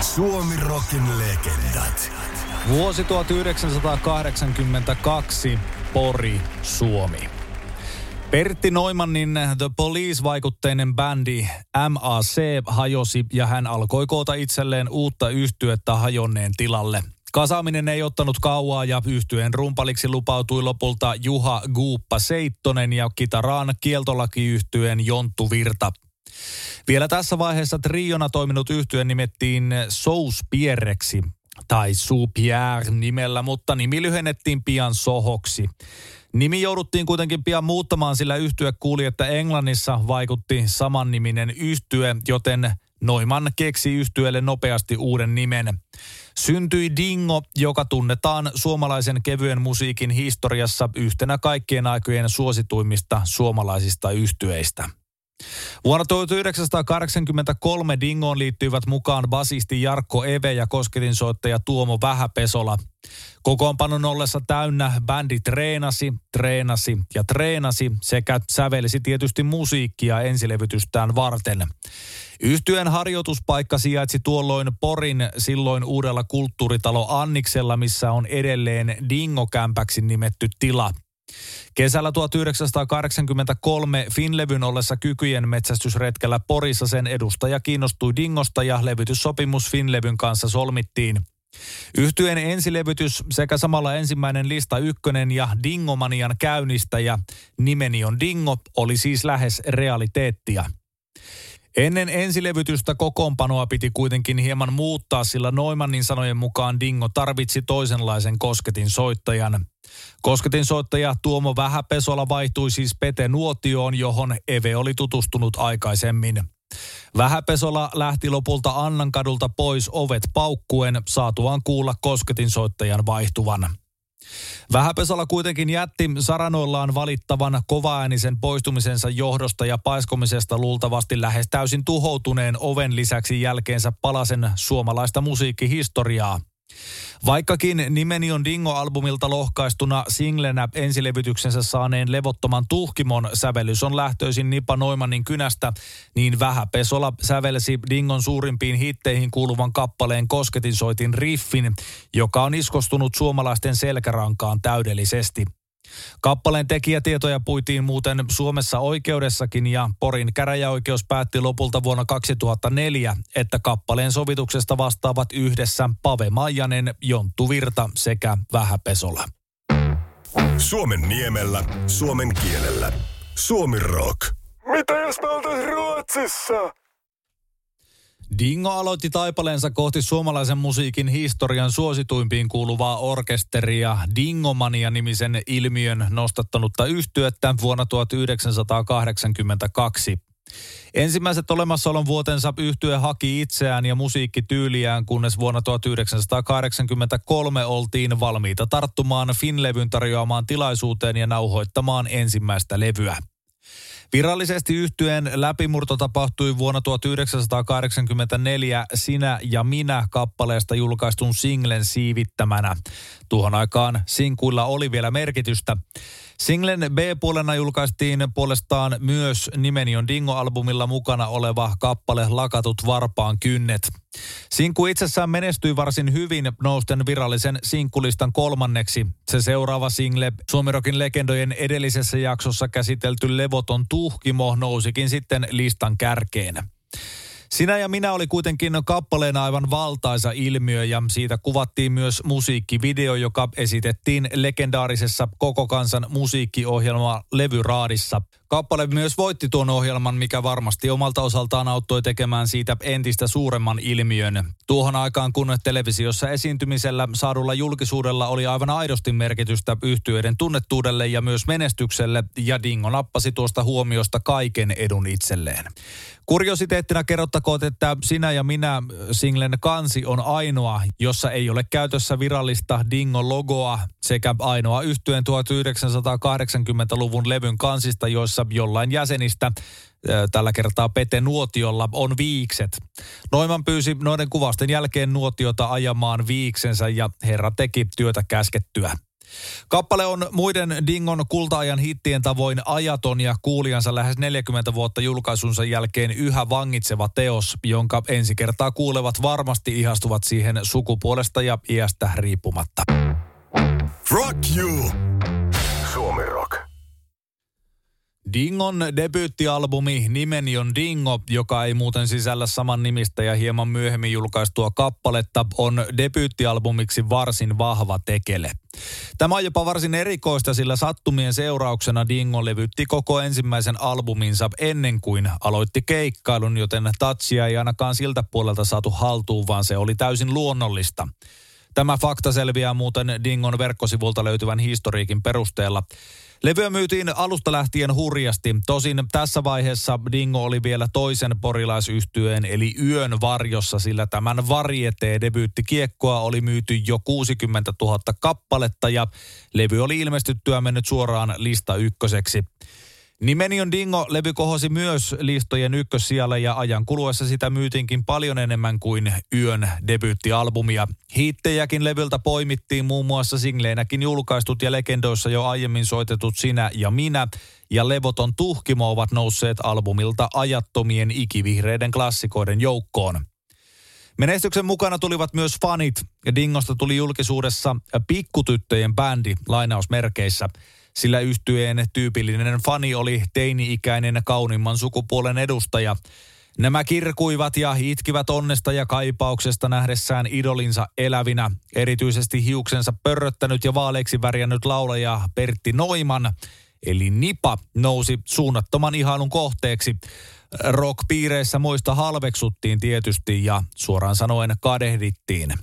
SuomiRockin Legendat. Vuosi 1982, Pori, Suomi. Pertti Neumannin The Police-vaikutteinen bändi MAC hajosi ja hän alkoi koota itselleen uutta yhtyettä hajonneen tilalle. Kasaaminen ei ottanut kauaa ja yhtyeen rumpaliksi lupautui lopulta Juha Guppa Seittonen ja kitaraan kieltolakiyhtyeen Jonttu Virta. Vielä tässä vaiheessa triona toiminut yhtye nimettiin Souspierreksi tai Souspierre nimellä, mutta nimi lyhennettiin pian Sohoksi. Nimi jouduttiin kuitenkin pian muuttamaan, sillä yhtye kuuli, että Englannissa vaikutti samanniminen yhtye, joten Neumann keksi yhtyeelle nopeasti uuden nimen. Syntyi Dingo, joka tunnetaan suomalaisen kevyen musiikin historiassa yhtenä kaikkien aikojen suosituimmista suomalaisista yhtyeistä. Vuonna 1983 Dingoon liittyivät mukaan basisti Jarkko Eve ja kosketinsoittaja Tuomo Vähäpesola. Kokoonpanon ollessa täynnä bändi treenasi sekä sävelsi tietysti musiikkia ensilevytystään varten. Yhtyeen harjoituspaikka sijaitsi tuolloin Porin silloin uudella kulttuuritalo Anniksella, missä on edelleen Dingo-kämpäksi nimetty tila. Kesällä 1983 Finlevyn ollessa Kykyjen metsästysretkellä Porissa sen edustaja kiinnostui Dingosta ja levytyssopimus Finlevyn kanssa solmittiin. Yhtyeen ensilevytys sekä samalla ensimmäinen lista ykkönen ja Dingomanian käynnistäjä Nimeni on Dingo oli siis lähes realiteettia. Ennen ensilevytystä kokoonpanoa piti kuitenkin hieman muuttaa, sillä Neumannin sanojen mukaan Dingo tarvitsi toisenlaisen kosketinsoittajan. Kosketinsoittaja Tuomo Vähäpesola vaihtui siis Pete Nuotioon, johon Eve oli tutustunut aikaisemmin. Vähäpesola lähti lopulta Annankadulta pois ovet paukkuen, saatuaan kuulla kosketinsoittajan vaihtuvan. Vähäpesola kuitenkin jätti saranoillaan valittavan kovaäänisen poistumisensa johdosta ja paiskomisesta luultavasti lähes täysin tuhoutuneen oven lisäksi jälkeensä palasen suomalaista musiikkihistoriaa. Vaikkakin Nimeni on Dingo-albumilta lohkaistuna singlenä ensilevytyksensä saaneen Levottoman tuhkimon sävellys on lähtöisin Nipa Neumannin kynästä, niin Vähäpesola sävelsi Dingon suurimpiin hitteihin kuuluvan kappaleen kosketinsoitin riffin, joka on iskostunut suomalaisten selkärankaan täydellisesti. Kappaleen tekijätietoja puitiin muuten Suomessa oikeudessakin ja Porin käräjäoikeus päätti lopulta vuonna 2004, että kappaleen sovituksesta vastaavat yhdessä Pave Maijanen, Jonttu Virta sekä Vähäpesola. Suomen niemellä, suomen kielellä. Suomi Rock. Mitä jos me oltaisiin Ruotsissa? Dingo aloitti taipaleensa kohti suomalaisen musiikin historian suosituimpiin kuuluvaa orkesteria Dingomania-nimisen ilmiön nostattanutta yhtyettä vuonna 1982. Ensimmäiset olemassaolon vuotensa yhtye haki itseään ja musiikkityyliään, kunnes vuonna 1983 oltiin valmiita tarttumaan Finlevyn tarjoamaan tilaisuuteen ja nauhoittamaan ensimmäistä levyä. Virallisesti yhtyeen läpimurto tapahtui vuonna 1984 Sinä ja minä -kappaleesta julkaistun singlen siivittämänä. Tuohon aikaan sinkuilla oli vielä merkitystä. Singlen B-puolena julkaistiin puolestaan myös Nimeni on Dingo-albumilla mukana oleva kappale Lakatut varpaan kynnet. Sinkku itsessään menestyi varsin hyvin nousten virallisen sinkkulistan kolmanneksi. Se seuraava single, SuomiRockin Legendojen edellisessä jaksossa käsitelty Levoton tuhkimo, nousikin sitten listan kärkeen. Sinä ja minä oli kuitenkin kappaleena aivan valtaisa ilmiö ja siitä kuvattiin myös musiikkivideo, joka esitettiin legendaarisessa Koko kansan musiikkiohjelma Levyraadissa. Kappale myös voitti tuon ohjelman, mikä varmasti omalta osaltaan auttoi tekemään siitä entistä suuremman ilmiön. Tuohon aikaan, kun televisiossa esiintymisellä saadulla julkisuudella oli aivan aidosti merkitystä yhtyeiden tunnettuudelle ja myös menestykselle, ja Dingo nappasi tuosta huomiosta kaiken edun itselleen. Kuriositeettina kerrottakoon, että Sinä ja minä -singlen kansi on ainoa, jossa ei ole käytössä virallista Dingo-logoa, sekä ainoa yhtyeen 1980-luvun levyn kansista, joissa jollain jäsenistä, tällä kertaa Pete Nuotiolla, on viikset. Neumann pyysi noiden kuvasten jälkeen Nuotiota ajamaan viiksensä ja herra teki työtä käskettyä. Kappale on muiden Dingon kulta-ajan hittien tavoin ajaton ja kuulijansa lähes 40 vuotta julkaisunsa jälkeen yhä vangitseva teos, jonka ensi kertaa kuulevat varmasti ihastuvat siihen sukupuolesta ja iästä riippumatta. Rock you! Suomi Rock. Dingon debyyttialbumi Nimeni on Dingo, joka ei muuten sisällä saman nimistä ja hieman myöhemmin julkaistua kappaletta, on debyyttialbumiksi varsin vahva tekele. Tämä on jopa varsin erikoista, sillä sattumien seurauksena Dingo levytti koko ensimmäisen albuminsa ennen kuin aloitti keikkailun, joten touchia ei ainakaan siltä puolelta saatu haltuun, vaan se oli täysin luonnollista. Tämä fakta selviää muuten Dingon verkkosivulta löytyvän historiikin perusteella. Levyä myytiin alusta lähtien hurjasti, tosin tässä vaiheessa Dingo oli vielä toisen porilaisyhtyeen eli Yön varjossa, sillä tämän varieté-debyyttikiekkoa oli myyty jo 60 000 kappaletta ja levy oli ilmestyttyä mennyt suoraan lista ykköseksi. Nimeni on Dingo-levy kohosi myös listojen ykkössijalle ja ajan kuluessa sitä myytiinkin paljon enemmän kuin Yön debyyttialbumia. Hiittejäkin levyltä poimittiin muun muassa singleinäkin julkaistut ja legendoissa jo aiemmin soitetut Sinä ja minä ja Levoton tuhkimo ovat nousseet albumilta ajattomien ikivihreiden klassikoiden joukkoon. Menestyksen mukana tulivat myös fanit. Dingosta tuli julkisuudessa pikkutyttöjen bändi lainausmerkeissä. Sillä yhtyeen tyypillinen fani oli teini-ikäinen kaunimman sukupuolen edustaja. Nämä kirkuivat ja itkivät onnesta ja kaipauksesta nähdessään idolinsa elävinä. Erityisesti hiuksensa pörröttänyt ja vaaleiksi värjännyt laulaja Pertti Neumann, eli Nipa, nousi suunnattoman ihailun kohteeksi. Rock-piireissä moista halveksuttiin tietysti ja suoraan sanoen kadehdittiin.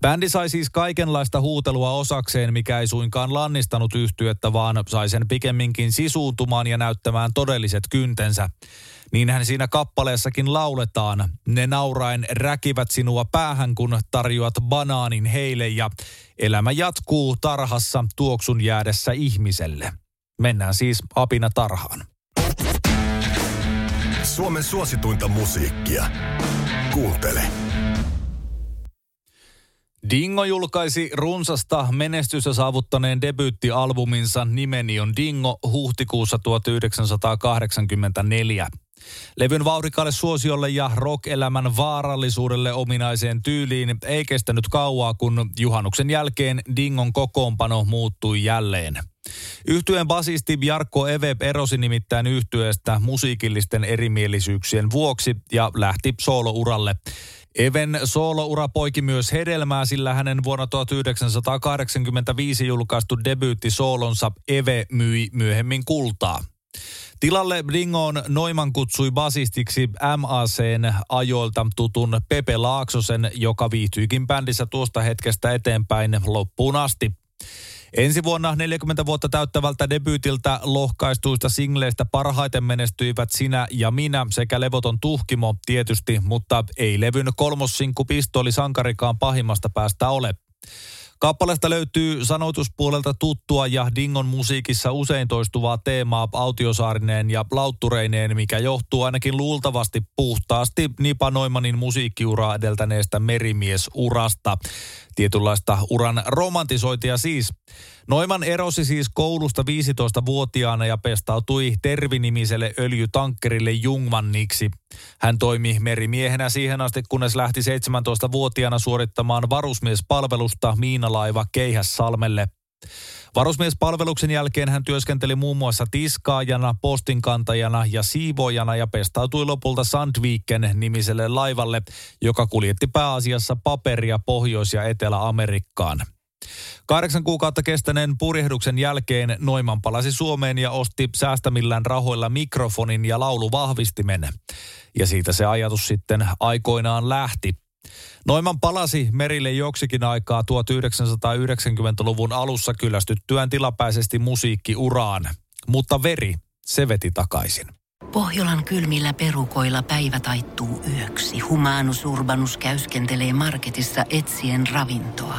Bändi sai siis kaikenlaista huutelua osakseen, mikä ei suinkaan lannistanut yhtyettä, vaan sai sen pikemminkin sisuuntumaan ja näyttämään todelliset kyntensä. Niinhän siinä kappaleessakin lauletaan. Ne nauraen räkivät sinua päähän, kun tarjoat banaanin heille ja elämä jatkuu tarhassa tuoksun jäädessä ihmiselle. Mennään siis apina tarhaan. Suomen suosituinta musiikkia. Kuuntele. Dingo julkaisi runsasta menestystä saavuttaneen debyyttialbuminsa Nimeni on Dingo huhtikuussa 1984. Levyn vauhdikalle suosiolle ja rock-elämän vaarallisuudelle ominaiseen tyyliin ei kestänyt kauaa, kun juhannuksen jälkeen Dingon kokoonpano muuttui jälleen. Yhtyeen basisti Jarkko Eve erosi nimittäin yhtyeestä musiikillisten erimielisyyksien vuoksi ja lähti soolouralle. Even sooloura poiki myös hedelmää, sillä hänen vuonna 1985 julkaistu debyyttisoolonsa Eve myi myöhemmin kultaa. Tilalle Dingoon Neumann kutsui basistiksi MAC:n ajoilta tutun Pepe Laaksosen, joka viihtyikin bändissä tuosta hetkestä eteenpäin loppuun asti. Ensi vuonna 40 vuotta täyttävältä debyytiltä lohkaistuista singleistä parhaiten menestyivät Sinä ja minä sekä Levoton tuhkimo tietysti, mutta ei levyn kolmossinkku Pistooli sankarikaan pahimmasta päästä ole. Kappalesta löytyy sanoituspuolelta tuttua ja Dingon musiikissa usein toistuvaa teemaa autiosaarineen ja lauttureineen, mikä johtuu ainakin luultavasti puhtaasti Nipa Neumannin musiikkiuraa edeltäneestä merimiesurasta. Tietynlaista uran romantisointia siis. Neumann erosi siis koulusta 15-vuotiaana ja pestautui Tervinimiselle öljytankkerille Jungmanniksi. Hän toimi merimiehenä siihen asti, kunnes lähti 17-vuotiaana suorittamaan varusmiespalvelusta miinalaiva Keihässalmelle. Varusmiespalveluksen jälkeen hän työskenteli muun muassa tiskaajana, postinkantajana ja siivoojana ja pestautui lopulta Sandviken-nimiselle laivalle, joka kuljetti pääasiassa paperia Pohjois- ja Etelä-Amerikkaan. 8 kuukautta kestäneen purjehduksen jälkeen Neumann palasi Suomeen ja osti säästämillään rahoilla mikrofonin ja lauluvahvistimen. Ja siitä se ajatus sitten aikoinaan lähti. Neumann palasi merille joksikin aikaa 1990-luvun alussa kyllästyttyään tilapäisesti musiikkiuraan. Mutta veri, se veti takaisin. Pohjolan kylmillä perukoilla päivä taittuu yöksi. Humanus Urbanus käyskentelee marketissa etsien ravintoa.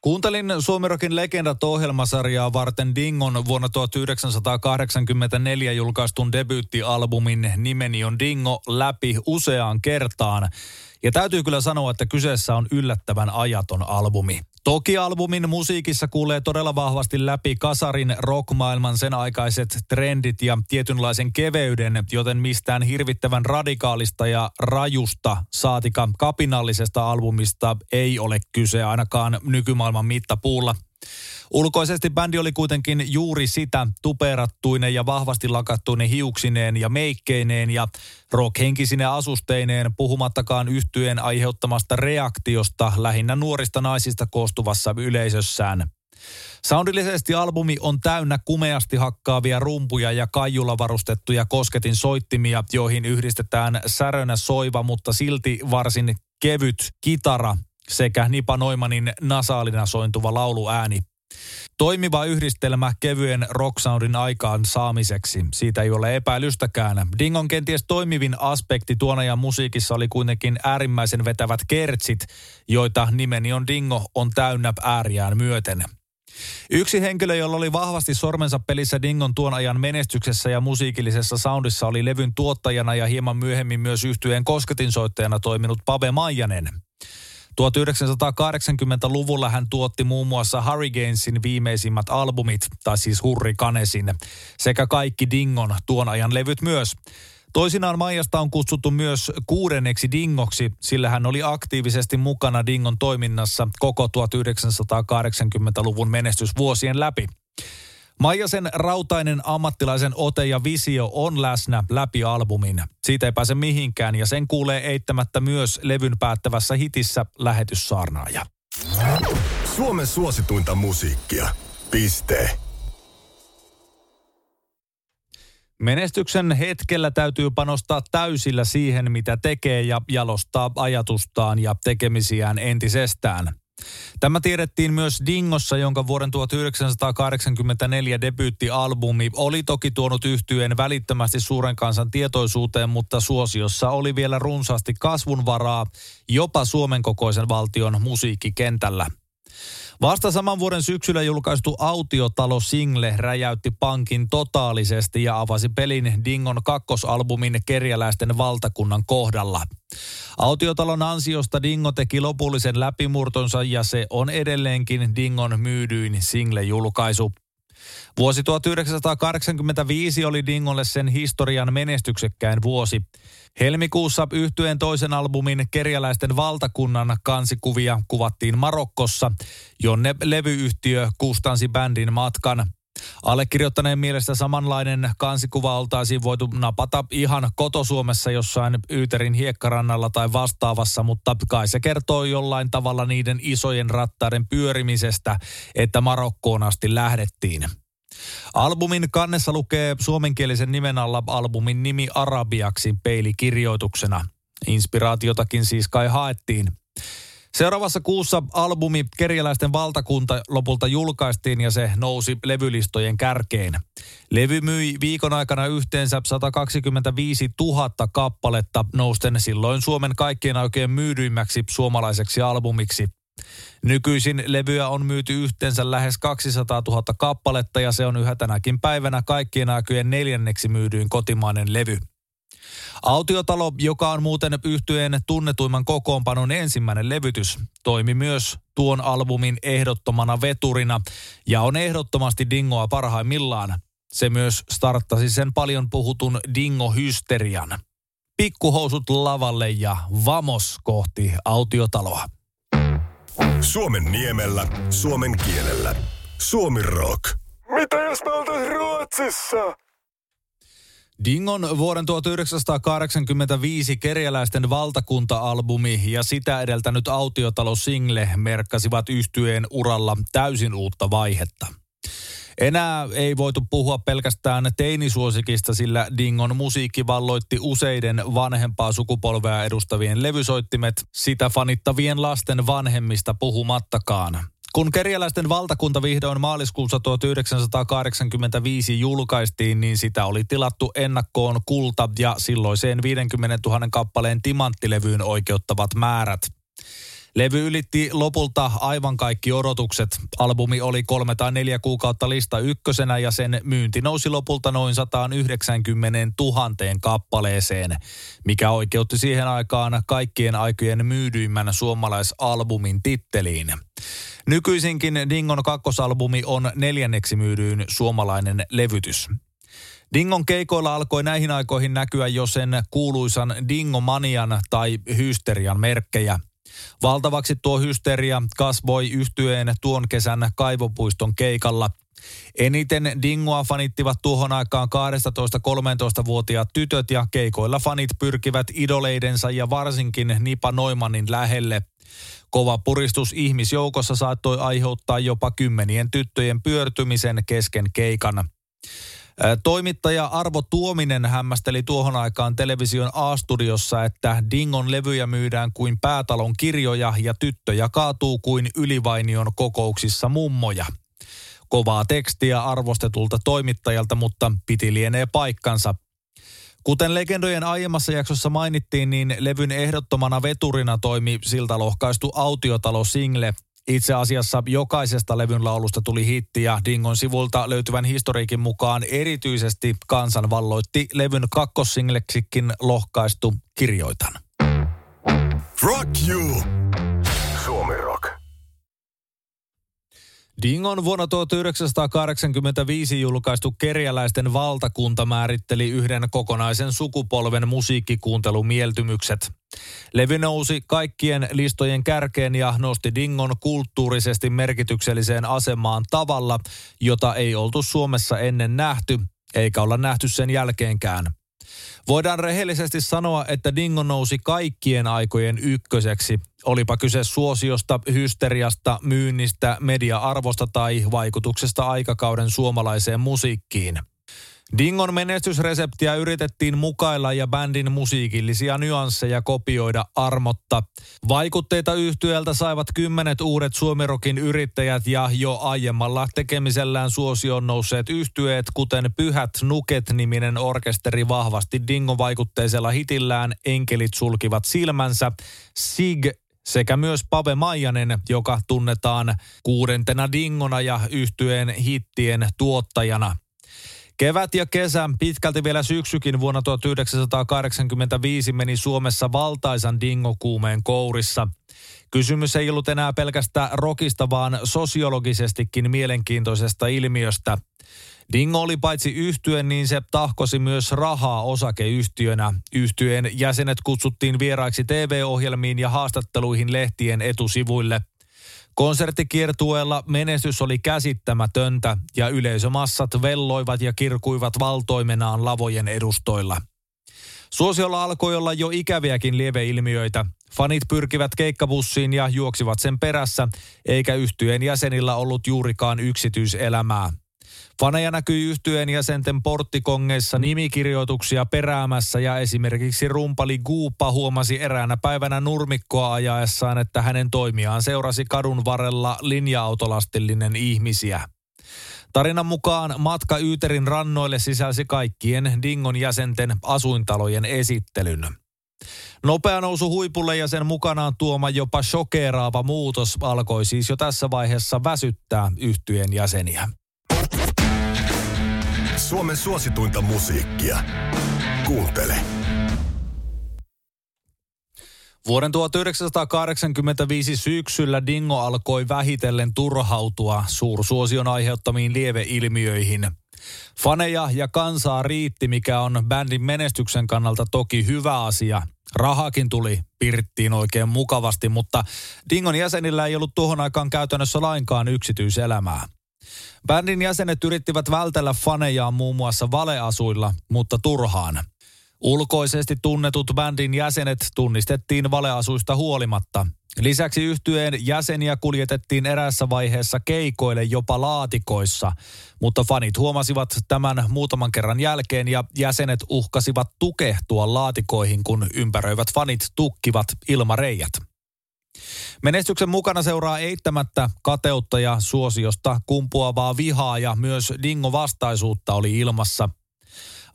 Kuuntelin SuomiRockin Legendat -ohjelmasarjaa varten Dingon vuonna 1984 julkaistun debyyttialbumin Nimeni on Dingo läpi useaan kertaan. Ja täytyy kyllä sanoa, että kyseessä on yllättävän ajaton albumi. Toki albumin musiikissa kuulee todella vahvasti läpi kasarin rockmaailman sen aikaiset trendit ja tietynlaisen keveyden, joten mistään hirvittävän radikaalista ja rajusta, saatika kapinallisesta albumista ei ole kyse ainakaan nykymaailman mittapuulla. Ulkoisesti bändi oli kuitenkin juuri sitä, tuperattuinen ja vahvasti lakattuinen hiuksineen ja meikkeineen ja rockhenkisine asusteineen, puhumattakaan yhtyeen aiheuttamasta reaktiosta lähinnä nuorista naisista koostuvassa yleisössään. Soundillisesti albumi on täynnä kumeasti hakkaavia rumpuja ja kaijulla varustettuja kosketinsoittimia, joihin yhdistetään särönä soiva, mutta silti varsin kevyt kitara sekä Nipa Neumannin nasaalina sointuva lauluääni. Toimiva yhdistelmä kevyen rocksoundin aikaan saamiseksi. Siitä ei ole epäilystäkään. Dingon kenties toimivin aspekti tuon ajan musiikissa oli kuitenkin äärimmäisen vetävät kertsit, joita Nimeni on Dingo on täynnä ääriään myöten. Yksi henkilö, jolla oli vahvasti sormensa pelissä Dingon tuon ajan menestyksessä ja musiikillisessa soundissa, oli levyn tuottajana ja hieman myöhemmin myös yhtyeen kosketinsoittajana toiminut Pave Maijanen. 1980-luvulla hän tuotti muun muassa Hurriganesin viimeisimmät albumit, tai siis Hurriganesin, sekä kaikki Dingon tuon ajan levyt myös. Toisinaan Maijasta on kutsuttu myös 6. Dingoksi, sillä hän oli aktiivisesti mukana Dingon toiminnassa koko 1980-luvun menestysvuosien läpi. Maijasen rautainen ammattilaisen ote ja visio on läsnä läpi albumin. Siitä ei pääse mihinkään ja sen kuulee eittämättä myös levyn päättävässä hitissä Lähetyssaarnaaja. Suomen suosituinta musiikkia. Piste. Menestyksen hetkellä täytyy panostaa täysillä siihen, mitä tekee ja jalostaa ajatustaan ja tekemisiään entisestään. Tämä tiedettiin myös Dingossa, jonka vuoden 1984 debyyttialbumi oli toki tuonut yhtyeen välittömästi suuren kansan tietoisuuteen, mutta suosiossa oli vielä runsaasti kasvunvaraa jopa Suomen kokoisen valtion musiikkikentällä. Vasta saman vuoden syksyllä julkaistu Autiotalo-single räjäytti pankin totaalisesti ja avasi pelin Dingon kakkosalbumin Kerjäläisten valtakunnan kohdalla. Autiotalon ansiosta Dingo teki lopullisen läpimurtonsa ja se on edelleenkin Dingon myydyin single-julkaisu. Vuosi 1985 oli Dingolle sen historian menestyksekkäin vuosi. Helmikuussa yhtyeen toisen albumin Kerjäläisten valtakunnan kansikuvia kuvattiin Marokkossa, jonne levyyhtiö kustansi bändin matkan. Allekirjoittaneen mielestä samanlainen kansikuva oltaisiin voitu napata ihan kotosuomessa jossain Yyterin hiekkarannalla tai vastaavassa, mutta kai se kertoo jollain tavalla niiden isojen rattaiden pyörimisestä, että Marokkoon asti lähdettiin. Albumin kannessa lukee suomenkielisen nimen alla albumin nimi arabiaksi peilikirjoituksena. Inspiraatiotakin siis kai haettiin. Seuraavassa kuussa albumi Kerjäläisten valtakunta lopulta julkaistiin ja se nousi levylistojen kärkeen. Levy myi viikon aikana yhteensä 125 000 kappaletta, nousten silloin Suomen kaikkien aikojen myydyimmäksi suomalaiseksi albumiksi. Nykyisin levyä on myyty yhteensä lähes 200 000 kappaletta ja se on yhä tänäkin päivänä kaikkien aikojen 4. myydyin kotimainen levy. Autiotalo, joka on muuten yhtyeen tunnetuimman kokoonpanon ensimmäinen levytys, toimi myös tuon albumin ehdottomana veturina ja on ehdottomasti Dingoa parhaimmillaan. Se myös starttasi sen paljon puhutun Dingo-hysterian. Pikkuhousut lavalle ja vamos kohti autiotaloa. Suomen niemellä, suomen kielellä. Suomi Rock. Mitä jos me oltais Ruotsissa? Dingon vuoden 1985 kerjäläisten valtakunta-albumi ja sitä edeltänyt autiotalo-single merkkasivat yhtyeen uralla täysin uutta vaihetta. Enää ei voitu puhua pelkästään teinisuosikista, sillä Dingon musiikki valloitti useiden vanhempaa sukupolvea edustavien levysoittimet, sitä fanittavien lasten vanhemmista puhumattakaan. Kun kerjäläisten valtakunta vihdoin maaliskuussa 1985 julkaistiin, niin sitä oli tilattu ennakkoon kulta ja silloiseen 50 000 kappaleen timanttilevyyn oikeuttavat määrät. Levy ylitti lopulta aivan kaikki odotukset. Albumi oli 3 tai 4 kuukautta lista ykkösenä ja sen myynti nousi lopulta noin 190 000 kappaleeseen, mikä oikeutti siihen aikaan kaikkien aikojen myydyimmän suomalaisalbumin titteliin. Nykyisinkin Dingon kakkosalbumi on 4. myydyin suomalainen levytys. Dingon keikoilla alkoi näihin aikoihin näkyä jo sen kuuluisan Dingomanian tai hysterian merkkejä. Valtavaksi tuo hysteria kasvoi yhtyeen tuon kesän Kaivopuiston keikalla. Eniten Dingoa fanittivat tuohon aikaan 12–13-vuotiaat tytöt ja keikoilla fanit pyrkivät idoleidensa ja varsinkin Nipa Neumannin lähelle. Kova puristus ihmisjoukossa saattoi aiheuttaa jopa kymmenien tyttöjen pyörtymisen kesken keikan. Toimittaja Arvo Tuominen hämmästeli tuohon aikaan television A-studiossa, että Dingon levyjä myydään kuin päätalon kirjoja ja tyttöjä kaatuu kuin Ylivainion kokouksissa mummoja. Kovaa tekstiä arvostetulta toimittajalta, mutta piti lienee paikkansa. Kuten legendojen aiemmassa jaksossa mainittiin, niin levyn ehdottomana veturina toimi siltä lohkaistu autiotalo-single. Itse asiassa jokaisesta levyn laulusta tuli hitti ja Dingon sivulta löytyvän historiikin mukaan erityisesti kansan valloitti levyn kakkossingleksikin lohkaistu Kirjoitan. Rock you! Suomi Rock. Dingon vuonna 1985 julkaistu kerjäläisten valtakunta määritteli yhden kokonaisen sukupolven musiikkikuuntelumieltymykset. Levy nousi kaikkien listojen kärkeen ja nosti Dingon kulttuurisesti merkitykselliseen asemaan tavalla, jota ei oltu Suomessa ennen nähty, eikä olla nähty sen jälkeenkään. Voidaan rehellisesti sanoa, että Dingo nousi kaikkien aikojen ykköseksi. Olipa kyse suosiosta, hysteriasta, myynnistä, media-arvosta tai vaikutuksesta aikakauden suomalaiseen musiikkiin. Dingon menestysreseptiä yritettiin mukailla ja bändin musiikillisia nyansseja kopioida armotta. Vaikutteita yhtyeeltä saivat 10 uudet SuomiRockin yrittäjät ja jo aiemmalla tekemisellään suosioon nousseet yhtyeet, kuten Pyhät Nuket-niminen orkesteri vahvasti Dingo-vaikutteisella hitillään Enkelit sulkivat silmänsä, Sig sekä myös Pave Maijanen, joka tunnetaan 6. Dingona ja yhtyeen hittien tuottajana. Kevät ja kesä, pitkälti vielä syksykin vuonna 1985 meni Suomessa valtaisan dingokuumeen kourissa. Kysymys ei ollut enää pelkästä rockista, vaan sosiologisestikin mielenkiintoisesta ilmiöstä. Dingo oli paitsi yhtyen, niin se tahkosi myös rahaa osakeyhtiönä. Yhtyeen jäsenet kutsuttiin vieraiksi TV-ohjelmiin ja haastatteluihin lehtien etusivuille. Konserttikiertueella menestys oli käsittämätöntä ja yleisömassat velloivat ja kirkuivat valtoimenaan lavojen edustoilla. Suosiolla alkoi olla jo ikäviäkin lieveilmiöitä. Fanit pyrkivät keikkabussiin ja juoksivat sen perässä, eikä yhtyeen jäsenillä ollut juurikaan yksityiselämää. Faneja näkyi yhtyeen jäsenten porttikongeissa nimikirjoituksia peräämässä ja esimerkiksi rumpali Guppa huomasi eräänä päivänä nurmikkoa ajaessaan, että hänen toimiaan seurasi kadun varrella linja-autolastillinen ihmisiä. Tarinan mukaan matka Yyterin rannoille sisälsi kaikkien Dingon jäsenten asuintalojen esittelyn. Nopea nousu huipulle ja sen mukanaan tuoma jopa shokeeraava muutos alkoi siis jo tässä vaiheessa väsyttää yhtyeen jäseniä. Suomen suosituinta musiikkia. Kuuntele Vuoden 1985 syksyllä Dingo alkoi vähitellen turhautua suursuosion aiheuttamiin lieveilmiöihin. Faneja ja kansaa riitti, mikä on bändin menestyksen kannalta toki hyvä asia. Rahakin tuli pirttiin oikein mukavasti, mutta Dingon jäsenillä ei ollut tuohon aikaan käytännössä lainkaan yksityiselämää. Bändin jäsenet yrittivät vältellä fanejaan muun muassa valeasuilla, mutta turhaan. Ulkoisesti tunnetut bändin jäsenet tunnistettiin valeasuista huolimatta. Lisäksi yhtyeen jäseniä kuljetettiin eräässä vaiheessa keikoille jopa laatikoissa, mutta fanit huomasivat tämän muutaman kerran jälkeen ja jäsenet uhkasivat tukehtua laatikoihin, kun ympäröivät fanit tukkivat ilmareijät. Menestyksen mukana seuraa eittämättä kateutta ja suosiosta kumpuavaa vihaa ja myös dingovastaisuutta oli ilmassa.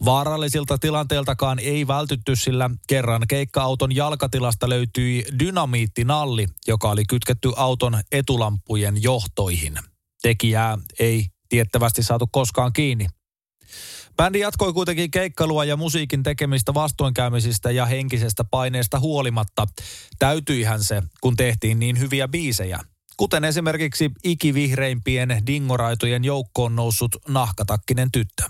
Vaarallisilta tilanteiltakaan ei vältytty, sillä kerran keikka-auton jalkatilasta löytyi dynamiittinalli, joka oli kytketty auton etulampujen johtoihin. Tekijää ei tiettävästi saatu koskaan kiinni. Bändi jatkoi kuitenkin keikkailua ja musiikin tekemistä vastoinkäymisistä ja henkisestä paineesta huolimatta. Täytyihän se, kun tehtiin niin hyviä biisejä. Kuten esimerkiksi ikivihreimpien dingoraitojen joukkoon noussut nahkatakkinen tyttö.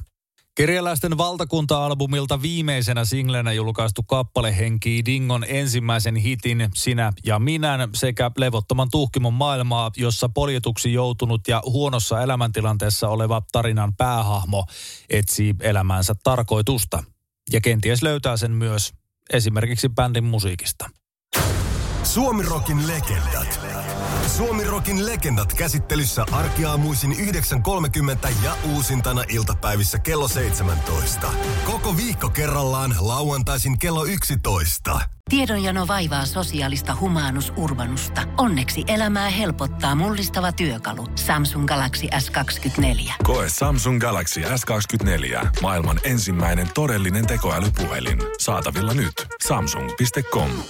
Kerjäläisten valtakunta-albumilta viimeisenä singlenä julkaistu kappale henkii Dingon ensimmäisen hitin Sinä ja minän sekä levottoman tuhkimon maailmaa, jossa poljetuksi joutunut ja huonossa elämäntilanteessa oleva tarinan päähahmo etsii elämänsä tarkoitusta. Ja kenties löytää sen myös esimerkiksi bändin musiikista. SuomiRockin legendat. SuomiRockin legendat käsittelyssä arkiaamuisin 9.30 ja uusintana iltapäivissä kello 17. Koko viikko kerrallaan lauantaisin kello 11. Tiedonjano vaivaa sosiaalista Humanus Urbanusta. Onneksi elämää helpottaa mullistava työkalu. Samsung Galaxy S24. Koe Samsung Galaxy S24. Maailman ensimmäinen todellinen tekoälypuhelin. Saatavilla nyt. Samsung.com.